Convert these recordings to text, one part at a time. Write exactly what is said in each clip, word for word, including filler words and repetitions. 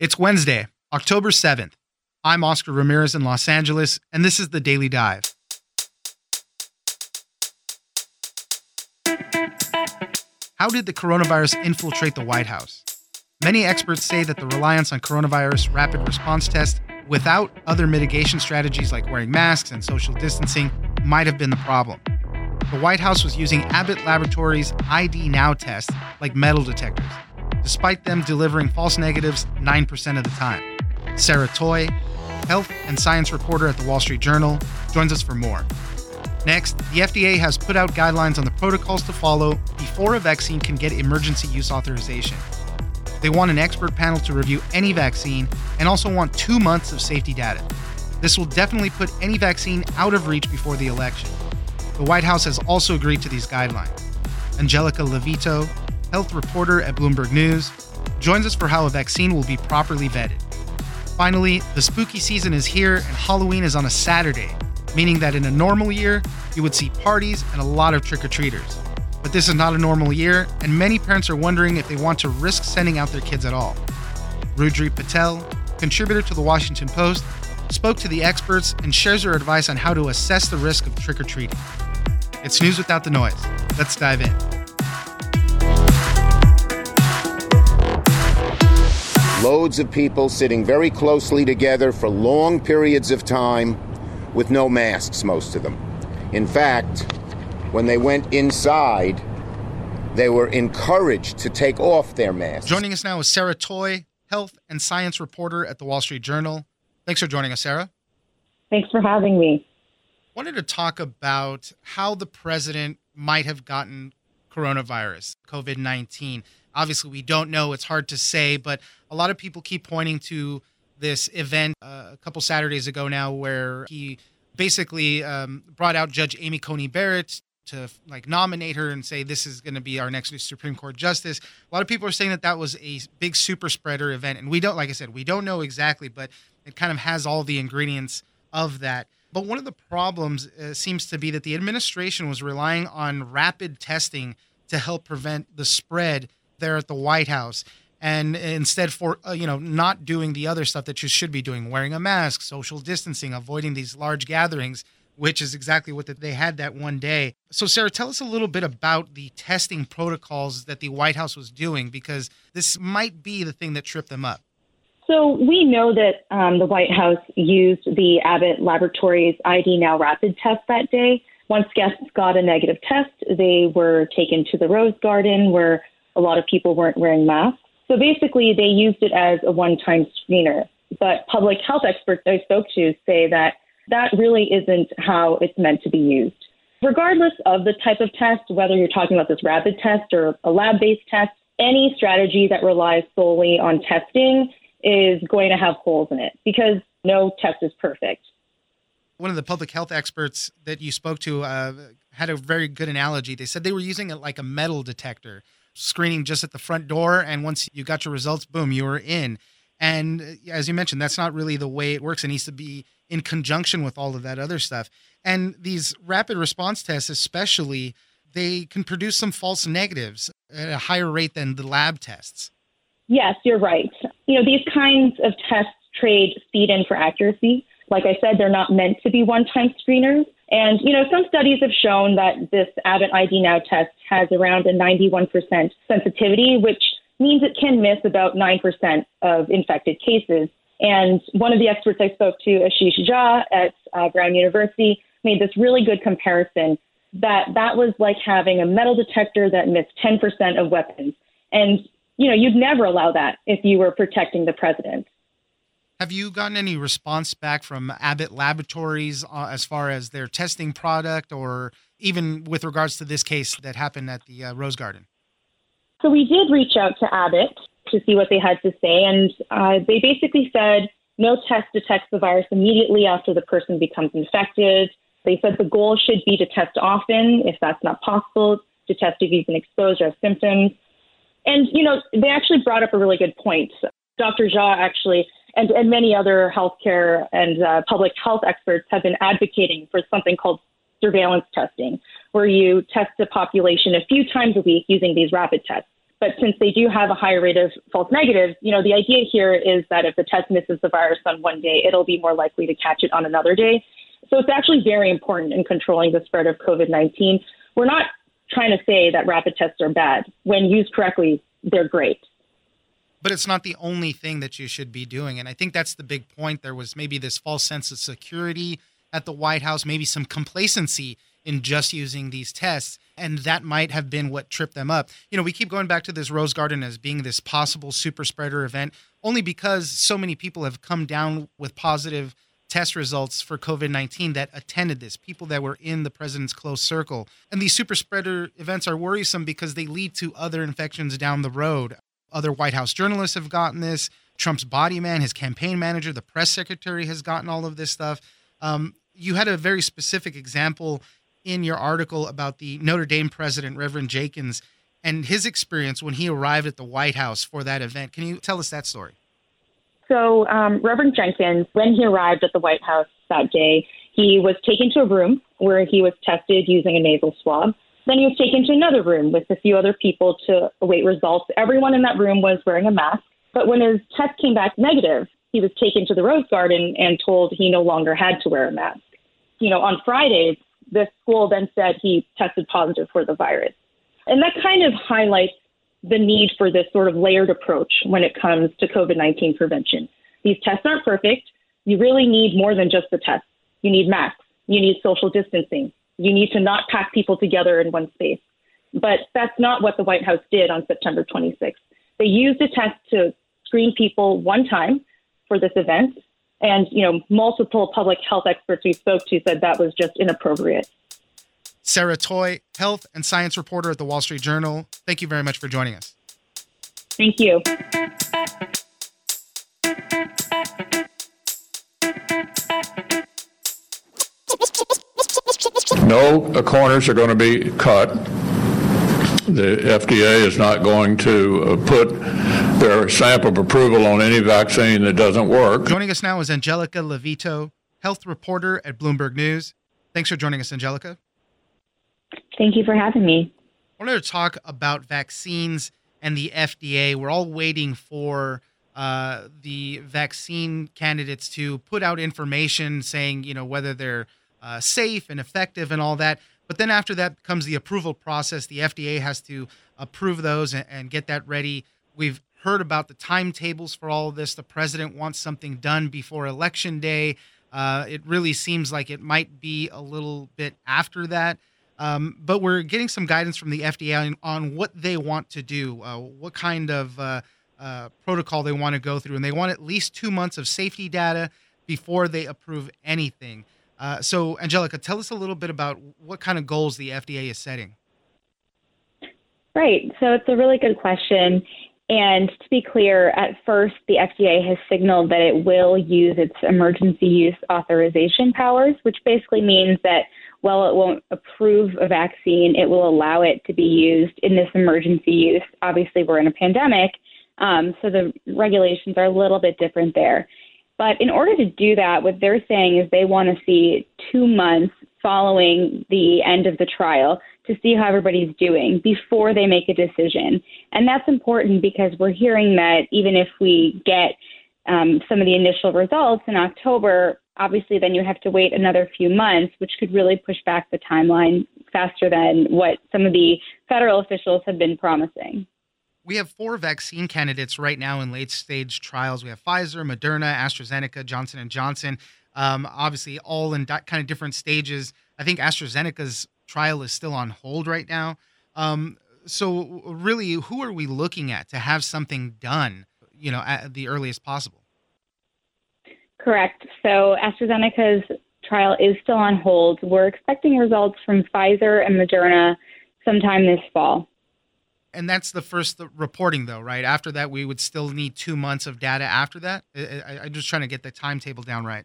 It's Wednesday, October seventh. I'm Oscar Ramirez in Los Angeles, and this is The Daily Dive. How did the coronavirus infiltrate the White House? Many experts say that the reliance on coronavirus rapid response tests without other mitigation strategies like wearing masks and social distancing might have been the problem. The White House was using Abbott Laboratories' I D Now tests like metal detectors, despite them delivering false negatives nine percent of the time. Sarah Toy, health and science reporter at The Wall Street Journal, joins us for more. Next, the F D A has put out guidelines on the protocols to follow before a vaccine can get emergency use authorization. They want an expert panel to review any vaccine and also want two months of safety data. This will definitely put any vaccine out of reach before the election. The White House has also agreed to these guidelines. Angelica LaVito, health reporter at Bloomberg News, joins us for how a vaccine will be properly vetted. Finally, the spooky season is here and Halloween is on a Saturday, meaning that in a normal year, you would see parties and a lot of trick-or-treaters. But this is not a normal year, and many parents are wondering if they want to risk sending out their kids at all. Rudri Patel, contributor to The Washington Post, spoke to the experts and shares her advice on how to assess the risk of trick-or-treating. It's news without the noise. Let's dive in. Loads of people sitting very closely together for long periods of time with no masks, most of them. In fact, when they went inside, they were encouraged to take off their masks. Joining us now is Sarah Toy, health and science reporter at The Wall Street Journal. Thanks for joining us, Sarah. Thanks for having me. I wanted to talk about how the president might have gotten coronavirus, COVID nineteen. Obviously, we don't know. It's hard to say, but a lot of people keep pointing to this event uh, a couple Saturdays ago now where he basically um, brought out Judge Amy Coney Barrett to like nominate her and say this is going to be our next Supreme Court justice. A lot of people are saying that that was a big super spreader event. And we don't, like I said, we don't know exactly, but it kind of has all the ingredients of that. But one of the problems uh, seems to be that the administration was relying on rapid testing to help prevent the spread there at the White House, and instead for, uh, you know, not doing the other stuff that you should be doing, wearing a mask, social distancing, avoiding these large gatherings, which is exactly what they had that one day. So, Sarah, tell us a little bit about the testing protocols that the White House was doing, because this might be the thing that tripped them up. So we know that um, the White House used the Abbott Laboratories I D Now rapid test that day. Once guests got a negative test, they were taken to the Rose Garden where a lot of people weren't wearing masks. So basically, they used it as a one-time screener. But public health experts I spoke to say that that really isn't how it's meant to be used. Regardless of the type of test, whether you're talking about this rapid test or a lab-based test, any strategy that relies solely on testing is going to have holes in it because no test is perfect. One of the public health experts that you spoke to uh, had a very good analogy. They said they were using it like a metal detector, screening just at the front door, and once you got your results, boom, you were in. And as you mentioned, that's not really the way it works. It needs to be in conjunction with all of that other stuff. And these rapid response tests especially, they can produce some false negatives at a higher rate than the lab tests. Yes, you're right. You know, these kinds of tests trade speed in for accuracy. Like I said, they're not meant to be one-time screeners. And, you know, some studies have shown that this Abbott I D Now test has around a ninety-one percent sensitivity, which means it can miss about nine percent of infected cases. And one of the experts I spoke to, Ashish Jha at uh, Brown University, made this really good comparison that that was like having a metal detector that missed ten percent of weapons. And, you know, you'd never allow that if you were protecting the president. Have you gotten any response back from Abbott Laboratories uh, as far as their testing product or even with regards to this case that happened at the uh, Rose Garden? So we did reach out to Abbott to see what they had to say, and uh, they basically said no test detects the virus immediately after the person becomes infected. They said the goal should be to test often, if that's not possible, to test if you've been exposed or have symptoms. And, you know, they actually brought up a really good point. Doctor Jha actually And, and many other healthcare and uh, public health experts have been advocating for something called surveillance testing, where you test the population a few times a week using these rapid tests. But since they do have a higher rate of false negatives, you know, the idea here is that if the test misses the virus on one day, it'll be more likely to catch it on another day. So it's actually very important in controlling the spread of COVID nineteen. We're not trying to say that rapid tests are bad. When used correctly, they're great. But it's not the only thing that you should be doing. And I think that's the big point. There was maybe this false sense of security at the White House, maybe some complacency in just using these tests. And that might have been what tripped them up. You know, we keep going back to this Rose Garden as being this possible super spreader event, only because so many people have come down with positive test results for COVID nineteen that attended this, people that were in the president's close circle. And these super spreader events are worrisome because they lead to other infections down the road. Other White House journalists have gotten this. Trump's body man, his campaign manager, the press secretary has gotten all of this stuff. Um, you had a very specific example in your article about the Notre Dame president, Reverend Jenkins, and his experience when he arrived at the White House for that event. Can you tell us that story? So um, Reverend Jenkins, when he arrived at the White House that day, he was taken to a room where he was tested using a nasal swab. Then he was taken to another room with a few other people to await results. Everyone in that room was wearing a mask. But when his test came back negative, he was taken to the Rose Garden and told he no longer had to wear a mask. You know, on Friday, the school then said he tested positive for the virus. And that kind of highlights the need for this sort of layered approach when it comes to COVID nineteen prevention. These tests aren't perfect. You really need more than just the tests. You need masks. You need social distancing. You need to not pack people together in one space. But that's not what the White House did on September twenty-sixth. They used a test to screen people one time for this event. And, you know, multiple public health experts we spoke to said that was just inappropriate. Sarah Toy, health and science reporter at The Wall Street Journal. Thank you very much for joining us. Thank you. No corners are going to be cut. The F D A is not going to put their stamp of approval on any vaccine that doesn't work. Joining us now is Angelica LaVito, health reporter at Bloomberg News. Thanks for joining us, Angelica. Thank you for having me. I wanted to talk about vaccines and the F D A. We're all waiting for uh, the vaccine candidates to put out information saying, you know, whether they're uh, safe and effective and all that. But then after that comes the approval process. The F D A has to approve those and, and get that ready. We've heard about the timetables for all of this. The president wants something done before Election Day. Uh, it really seems like it might be a little bit after that. Um, but we're getting some guidance from the F D A on, on what they want to do, uh, what kind of uh, uh, protocol they want to go through. And they want at least two months of safety data before they approve anything. Uh, so, Angelica, tell us a little bit about what kind of goals the F D A is setting. Right. So it's a really good question. And to be clear, at first, the F D A has signaled that it will use its emergency use authorization powers, which basically means that while it won't approve a vaccine, it will allow it to be used in this emergency use. Obviously, we're in a pandemic, um, so the regulations are a little bit different there. But in order to do that, what they're saying is they want to see two months following the end of the trial to see how everybody's doing before they make a decision. And that's important because we're hearing that even if we get um, some of the initial results in October, obviously then you have to wait another few months, which could really push back the timeline faster than what some of the federal officials have been promising. We have four vaccine candidates right now in late-stage trials. We have Pfizer, Moderna, AstraZeneca, Johnson and Johnson, um, obviously all in di- kind of different stages. I think AstraZeneca's trial is still on hold right now. Um, so really, who are we looking at to have something done, you know, at the earliest possible? Correct. So AstraZeneca's trial is still on hold. We're expecting results from Pfizer and Moderna sometime this fall. And that's the first reporting, though, right? After that, we would still need two months of data after that? I, I'm just trying to get the timetable down right.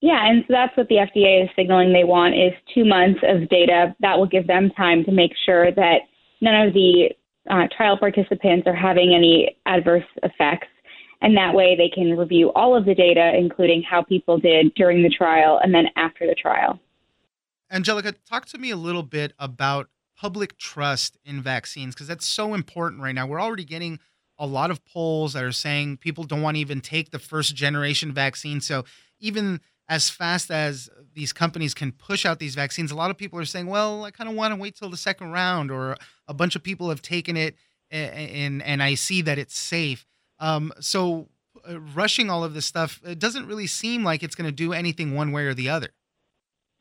Yeah, and so that's what the F D A is signaling they want is two months of data. That will give them time to make sure that none of the uh, trial participants are having any adverse effects. And that way they can review all of the data, including how people did during the trial and then after the trial. Angelica, talk to me a little bit about public trust in vaccines, because that's so important right now. We're already getting a lot of polls that are saying people don't want to even take the first generation vaccine. So even as fast as these companies can push out these vaccines, a lot of people are saying, well, I kind of want to wait till the second round, or a bunch of people have taken it and, and, and I see that it's safe. Um, so uh, rushing all of this stuff, it doesn't really seem like it's going to do anything one way or the other.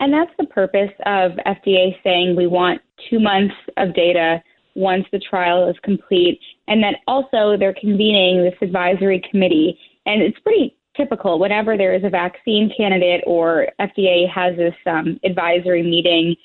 And that's the purpose of F D A saying we want two months of data once the trial is complete. And then also they're convening this advisory committee. And it's pretty typical whenever there is a vaccine candidate or F D A has this um, advisory meeting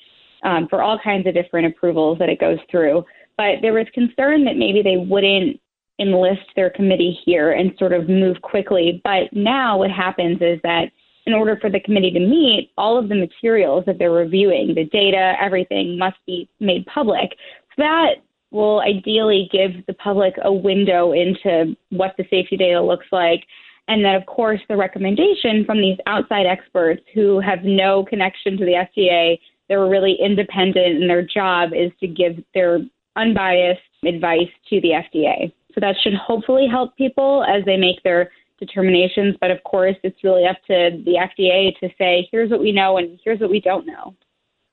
um, for all kinds of different approvals that it goes through. But there was concern that maybe they wouldn't enlist their committee here and sort of move quickly. But now what happens is that in order for the committee to meet, all of the materials that they're reviewing, the data, everything must be made public. So that will ideally give the public a window into what the safety data looks like. And then, of course, the recommendation from these outside experts who have no connection to the F D A, they're really independent, and their job is to give their unbiased advice to the F D A. So that should hopefully help people as they make their determinations. But of course, it's really up to the F D A to say, here's what we know and here's what we don't know.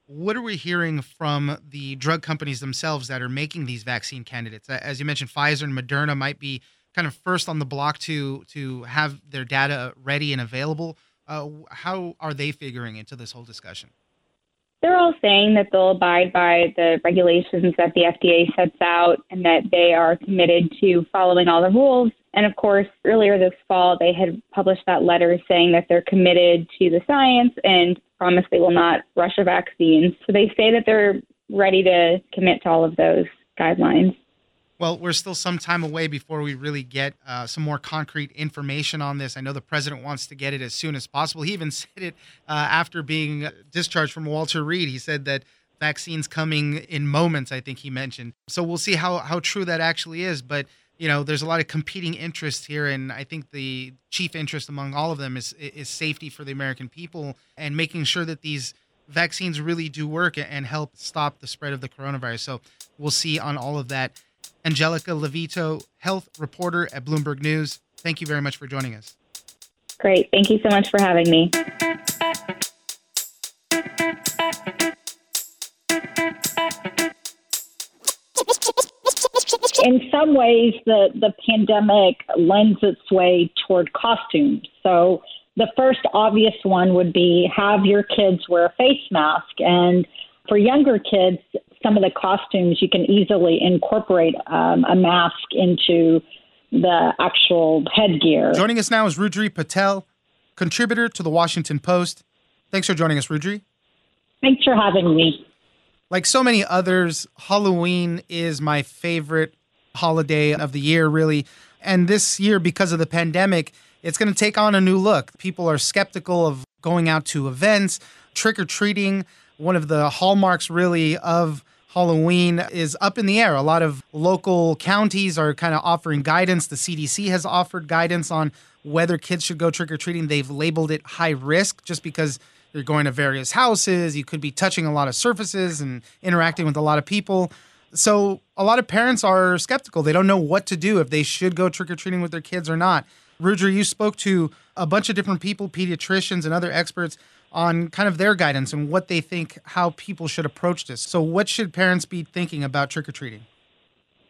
What are we hearing from the drug companies themselves that are making these vaccine candidates? As you mentioned, Pfizer and Moderna might be kind of first on the block to to have their data ready and available. Uh, how are they figuring into this whole discussion? They're all saying that they'll abide by the regulations that the F D A sets out and that they are committed to following all the rules. And of course, earlier this fall, they had published that letter saying that they're committed to the science and promise they will not rush a vaccine. So they say that they're ready to commit to all of those guidelines. Well, we're still some time away before we really get uh, some more concrete information on this. I know the president wants to get it as soon as possible. He even said it uh, after being discharged from Walter Reed. He said that vaccines coming in moments, I think he mentioned. So we'll see how, how true that actually is. But, you know, there's a lot of competing interests here. And I think the chief interest among all of them is is safety for the American people and making sure that these vaccines really do work and help stop the spread of the coronavirus. So we'll see on all of that. Angelica LaVito, health reporter at Bloomberg News, thank you very much for joining us. Great. Thank you so much for having me. In some ways, the, the pandemic lends its way toward costumes. So the first obvious one would be have your kids wear a face mask. And for younger kids, some of the costumes, you can easily incorporate um, a mask into the actual headgear. Joining us now is Rudri Patel, contributor to The Washington Post. Thanks for joining us, Rudri. Thanks for having me. Like so many others, Halloween is my favorite holiday of the year, really. And this year, because of the pandemic, it's going to take on a new look. People are skeptical of going out to events, trick-or-treating. One of the hallmarks, really, of Halloween is up in the air. A lot of local counties are kind of offering guidance. The C D C has offered guidance on whether kids should go trick-or-treating. They've labeled it high risk just because you're going to various houses. You could be touching a lot of surfaces and interacting with a lot of people. So a lot of parents are skeptical. They don't know what to do, if they should go trick-or-treating with their kids or not. Rudri, you spoke to a bunch of different people, pediatricians and other experts, on kind of their guidance and what they think, how people should approach this. So what should parents be thinking about trick-or-treating?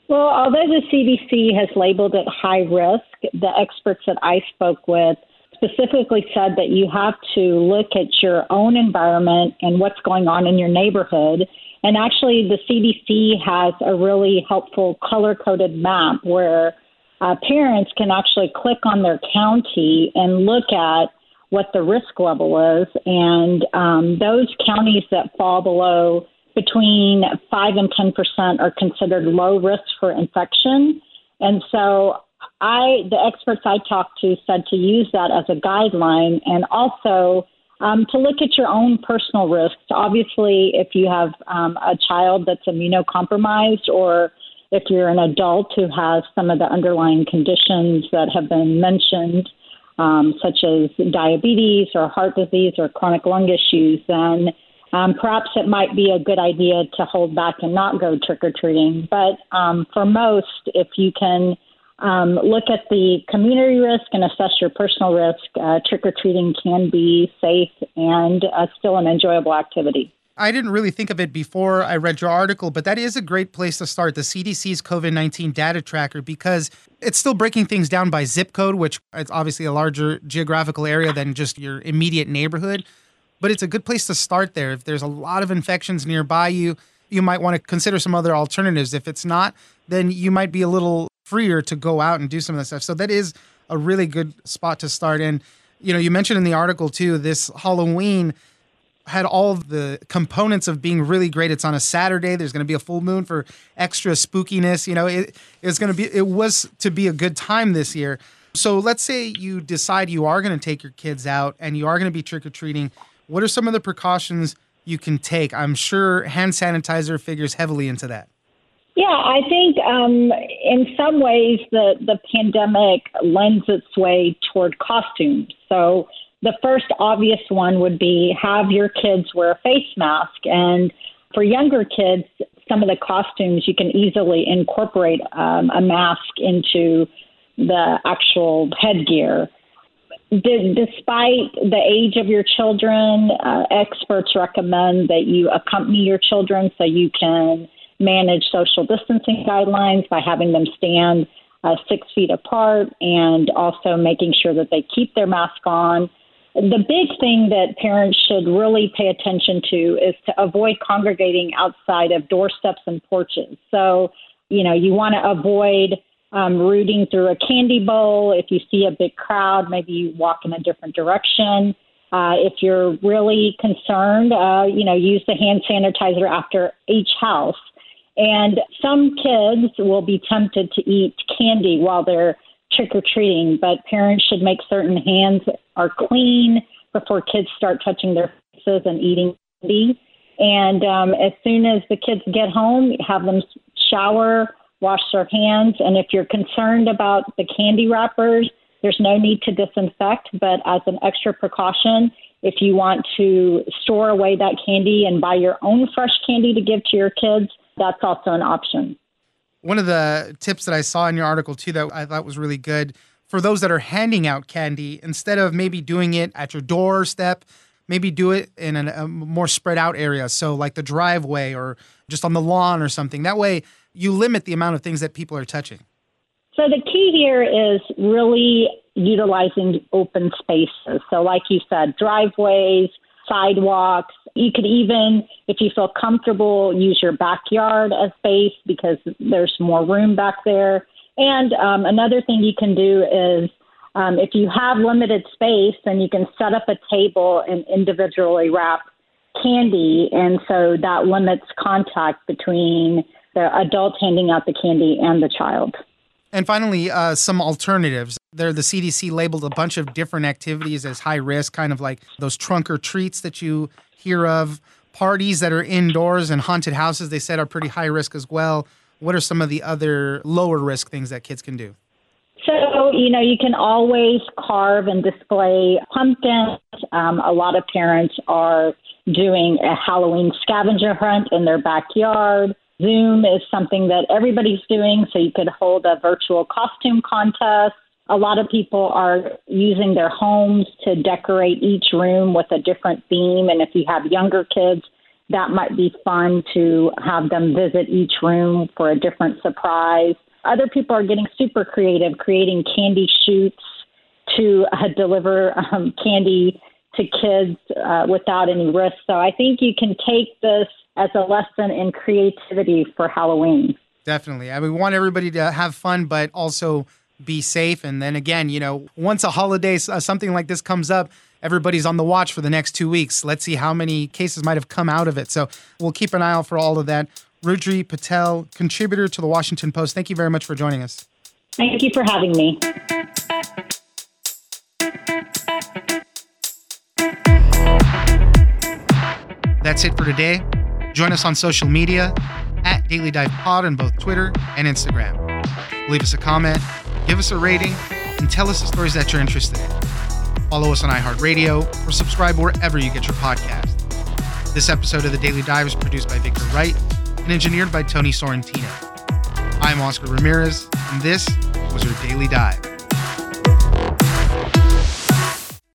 Well, although the C D C has labeled it high risk, the experts that I spoke with specifically said that you have to look at your own environment and what's going on in your neighborhood. And actually, the C D C has a really helpful color-coded map where uh, parents can actually click on their county and look at what the risk level is, and um, those counties that fall below between five and ten percent are considered low risk for infection. And so I, the experts I talked to said to use that as a guideline, and also um, to look at your own personal risks. Obviously, if you have um, a child that's immunocompromised, or if you're an adult who has some of the underlying conditions that have been mentioned, Um, such as diabetes or heart disease or chronic lung issues, then Um, perhaps it might be a good idea to hold back and not go trick-or-treating. But um, for most, if you can um, look at the community risk and assess your personal risk, uh, trick-or-treating can be safe and uh, still an enjoyable activity. I didn't really think of it before I read your article, but that is a great place to start, the C D C's COVID nineteen data tracker, because it's still breaking things down by zip code, which is obviously a larger geographical area than just your immediate neighborhood. But it's a good place to start there. If there's a lot of infections nearby you, you might want to consider some other alternatives. If it's not, then you might be a little freer to go out and do some of that stuff. So that is a really good spot to start. And, you know, you mentioned in the article, too, this Halloween had all the components of being really great. It's on a Saturday. There's going to be a full moon for extra spookiness. You know, it it's going to be, it was to be a good time this year. So let's say you decide you are going to take your kids out and you are going to be trick-or-treating. What are some of the precautions you can take? I'm sure hand sanitizer figures heavily into that. Yeah, I think um, in some ways the, the pandemic lends its way toward costumes. So the first obvious one would be have your kids wear a face mask. And for younger kids, some of the costumes, you can easily incorporate um, a mask into the actual headgear. D- despite the age of your children, uh, experts recommend that you accompany your children so you can manage social distancing guidelines by having them stand uh, six feet apart and also making sure that they keep their mask on. The big thing that parents should really pay attention to is to avoid congregating outside of doorsteps and porches. So, you know, you want to avoid um, rooting through a candy bowl. If you see a big crowd, maybe you walk in a different direction. Uh, if you're really concerned, uh, you know, use the hand sanitizer after each house. And some kids will be tempted to eat candy while they're trick-or-treating, but parents should make certain hands are clean before kids start touching their faces and eating candy. And um, as soon as the kids get home, have them shower, wash their hands. And if you're concerned about the candy wrappers, there's no need to disinfect. But as an extra precaution, if you want to store away that candy and buy your own fresh candy to give to your kids, that's also an option. One of the tips that I saw in your article, too, that I thought was really good, for those that are handing out candy, instead of maybe doing it at your doorstep, maybe do it in a more spread out area. So like the driveway or just on the lawn or something. That way you limit the amount of things that people are touching. So the key here is really utilizing open spaces. So like you said, driveways, sidewalks. You could even, if you feel comfortable, use your backyard as space because there's more room back there. And um, another thing you can do is um, if you have limited space, then you can set up a table and individually wrap candy. And so that limits contact between the adult handing out the candy and the child. And finally, uh, some alternatives. There, the C D C labeled a bunch of different activities as high risk, kind of like those trunk or treats that you hear of, parties that are indoors and haunted houses, they said, are pretty high risk as well. What are some of the other lower risk things that kids can do? So, you know, you can always carve and display pumpkins. Um, a lot of parents are doing a Halloween scavenger hunt in their backyard. Zoom is something that everybody's doing, so you could hold a virtual costume contest. A lot of people are using their homes to decorate each room with a different theme. And if you have younger kids, that might be fun to have them visit each room for a different surprise. Other people are getting super creative, creating candy shoots to uh, deliver um, candy to kids uh, without any risk. So I think you can take this as a lesson in creativity for Halloween. Definitely. I mean, we want everybody to have fun, but also be safe. And then again, you know, once a holiday, uh, something like this comes up, everybody's on the watch for the next two weeks. Let's see how many cases might have come out of it. So we'll keep an eye out for all of that. Rudri Patel, contributor to The Washington Post, thank you very much for joining us. Thank you for having me. That's it for today. Join us on social media at Daily Dive Pod on both Twitter and Instagram. Leave us a comment, give us a rating, and tell us the stories that you're interested in. Follow us on iHeartRadio or subscribe wherever you get your podcast. This episode of The Daily Dive is produced by Victor Wright and engineered by Tony Sorrentino. I'm Oscar Ramirez, and this was your Daily Dive.